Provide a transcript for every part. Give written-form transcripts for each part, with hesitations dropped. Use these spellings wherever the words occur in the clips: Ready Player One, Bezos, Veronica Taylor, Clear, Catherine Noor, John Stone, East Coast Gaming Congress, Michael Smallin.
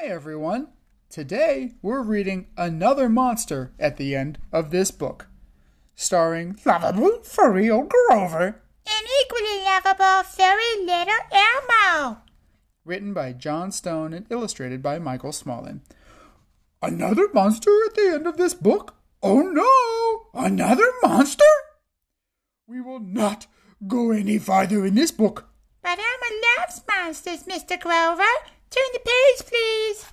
Hi everyone! Today we're reading Another Monster at the End of This Book, starring lovable Furry Grover and equally lovable Furry Little Elmo, written by John Stone and illustrated by Michael Smallin. Another monster at the end of this book? Oh no! Another monster? We will not go any farther in this book. But Elmo loves monsters, Mr. Grover. Turn the page, please.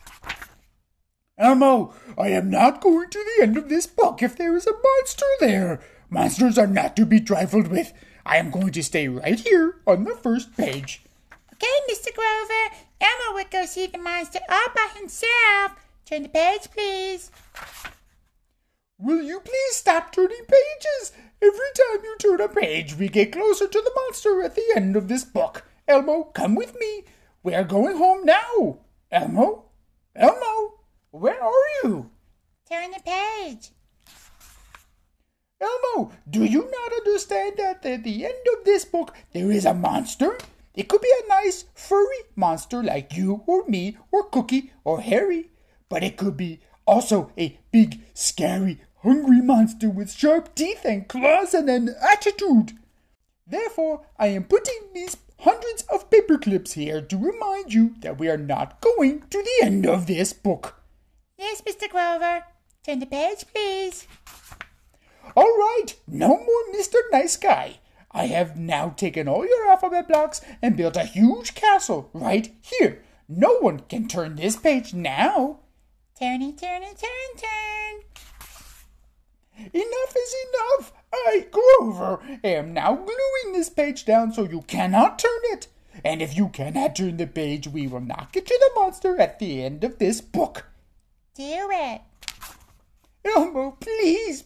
Elmo, I am not going to the end of this book if there is a monster there. Monsters are not to be trifled with. I am going to stay right here on the first page. Okay, Mr. Grover. Elmo would go see the monster all by himself. Turn the page, please. Will you please stop turning pages? Every time you turn a page, we get closer to the monster at the end of this book. Elmo, come with me. We are going home now. Elmo? Elmo? Where are you? Turn the page. Elmo, do you not understand that at the end of this book there is a monster? It could be a nice furry monster like you or me or Cookie or Harry. But it could be also a big, scary, hungry monster with sharp teeth and claws and an attitude. Therefore, I am putting these hundreds of paper clips here to remind you that we are not going to the end of this book. Yes, Mr. Grover. Turn the page, please. All right, no more Mr. Nice Guy. I have now taken all your alphabet blocks and built a huge castle right here. No one can turn this page now. Turn. Enough is enough. I, Grover, am now gluing this page down so you cannot turn it. And if you cannot turn the page, we will not get to the monster at the end of this book. Do it. Elmo, please,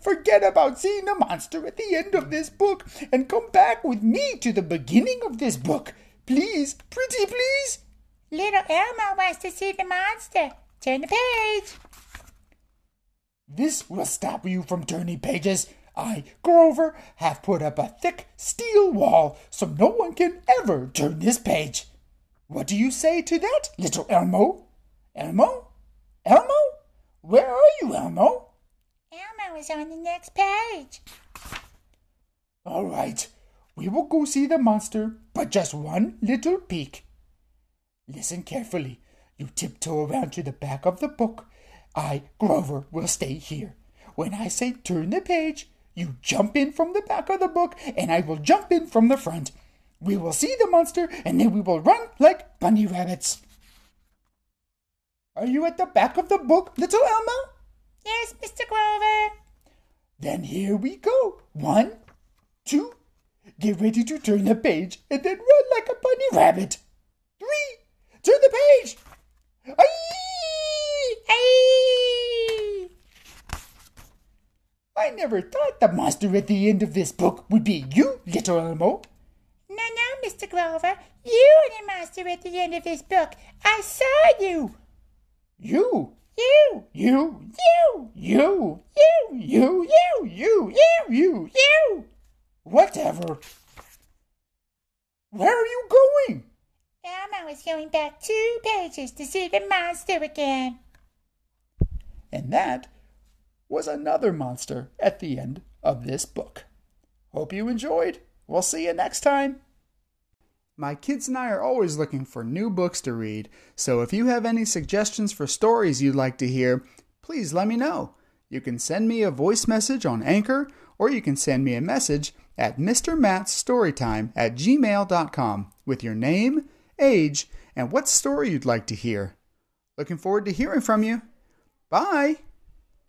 forget about seeing the monster at the end of this book and come back with me to the beginning of this book. Please, pretty please. Little Elmo wants to see the monster. Turn the page. This will stop you from turning pages. I, Grover, have put up a thick steel wall so no one can ever turn this page. What do you say to that, little Elmo? Elmo? Elmo? Where are you, Elmo? Elmo is on the next page. All right, we will go see the monster, but just one little peek. Listen carefully. You tiptoe around to the back of the book. I, Grover, will stay here. When I say turn the page, you jump in from the back of the book, and I will jump in from the front. We will see the monster, and then we will run like bunny rabbits. Are you at the back of the book, little Elmo? Yes, Mr. Grover. Then here we go. 1, 2, get ready to turn the page, and then run like a bunny rabbit. 3, turn the page. Aye! I never thought the monster at the end of this book would be you, little Elmo. No, Mr. Grover. You are the monster at the end of this book. I saw you. You. Whatever. Where are you going? Elmo is going back 2 pages to see the monster again. And that was Another Monster at the End of This Book. Hope you enjoyed. We'll see you next time. My kids and I are always looking for new books to read, so if you have any suggestions for stories you'd like to hear, please let me know. You can send me a voice message on Anchor, or you can send me a message at mrmattstorytime@gmail.com with your name, age, and what story you'd like to hear. Looking forward to hearing from you. Bye!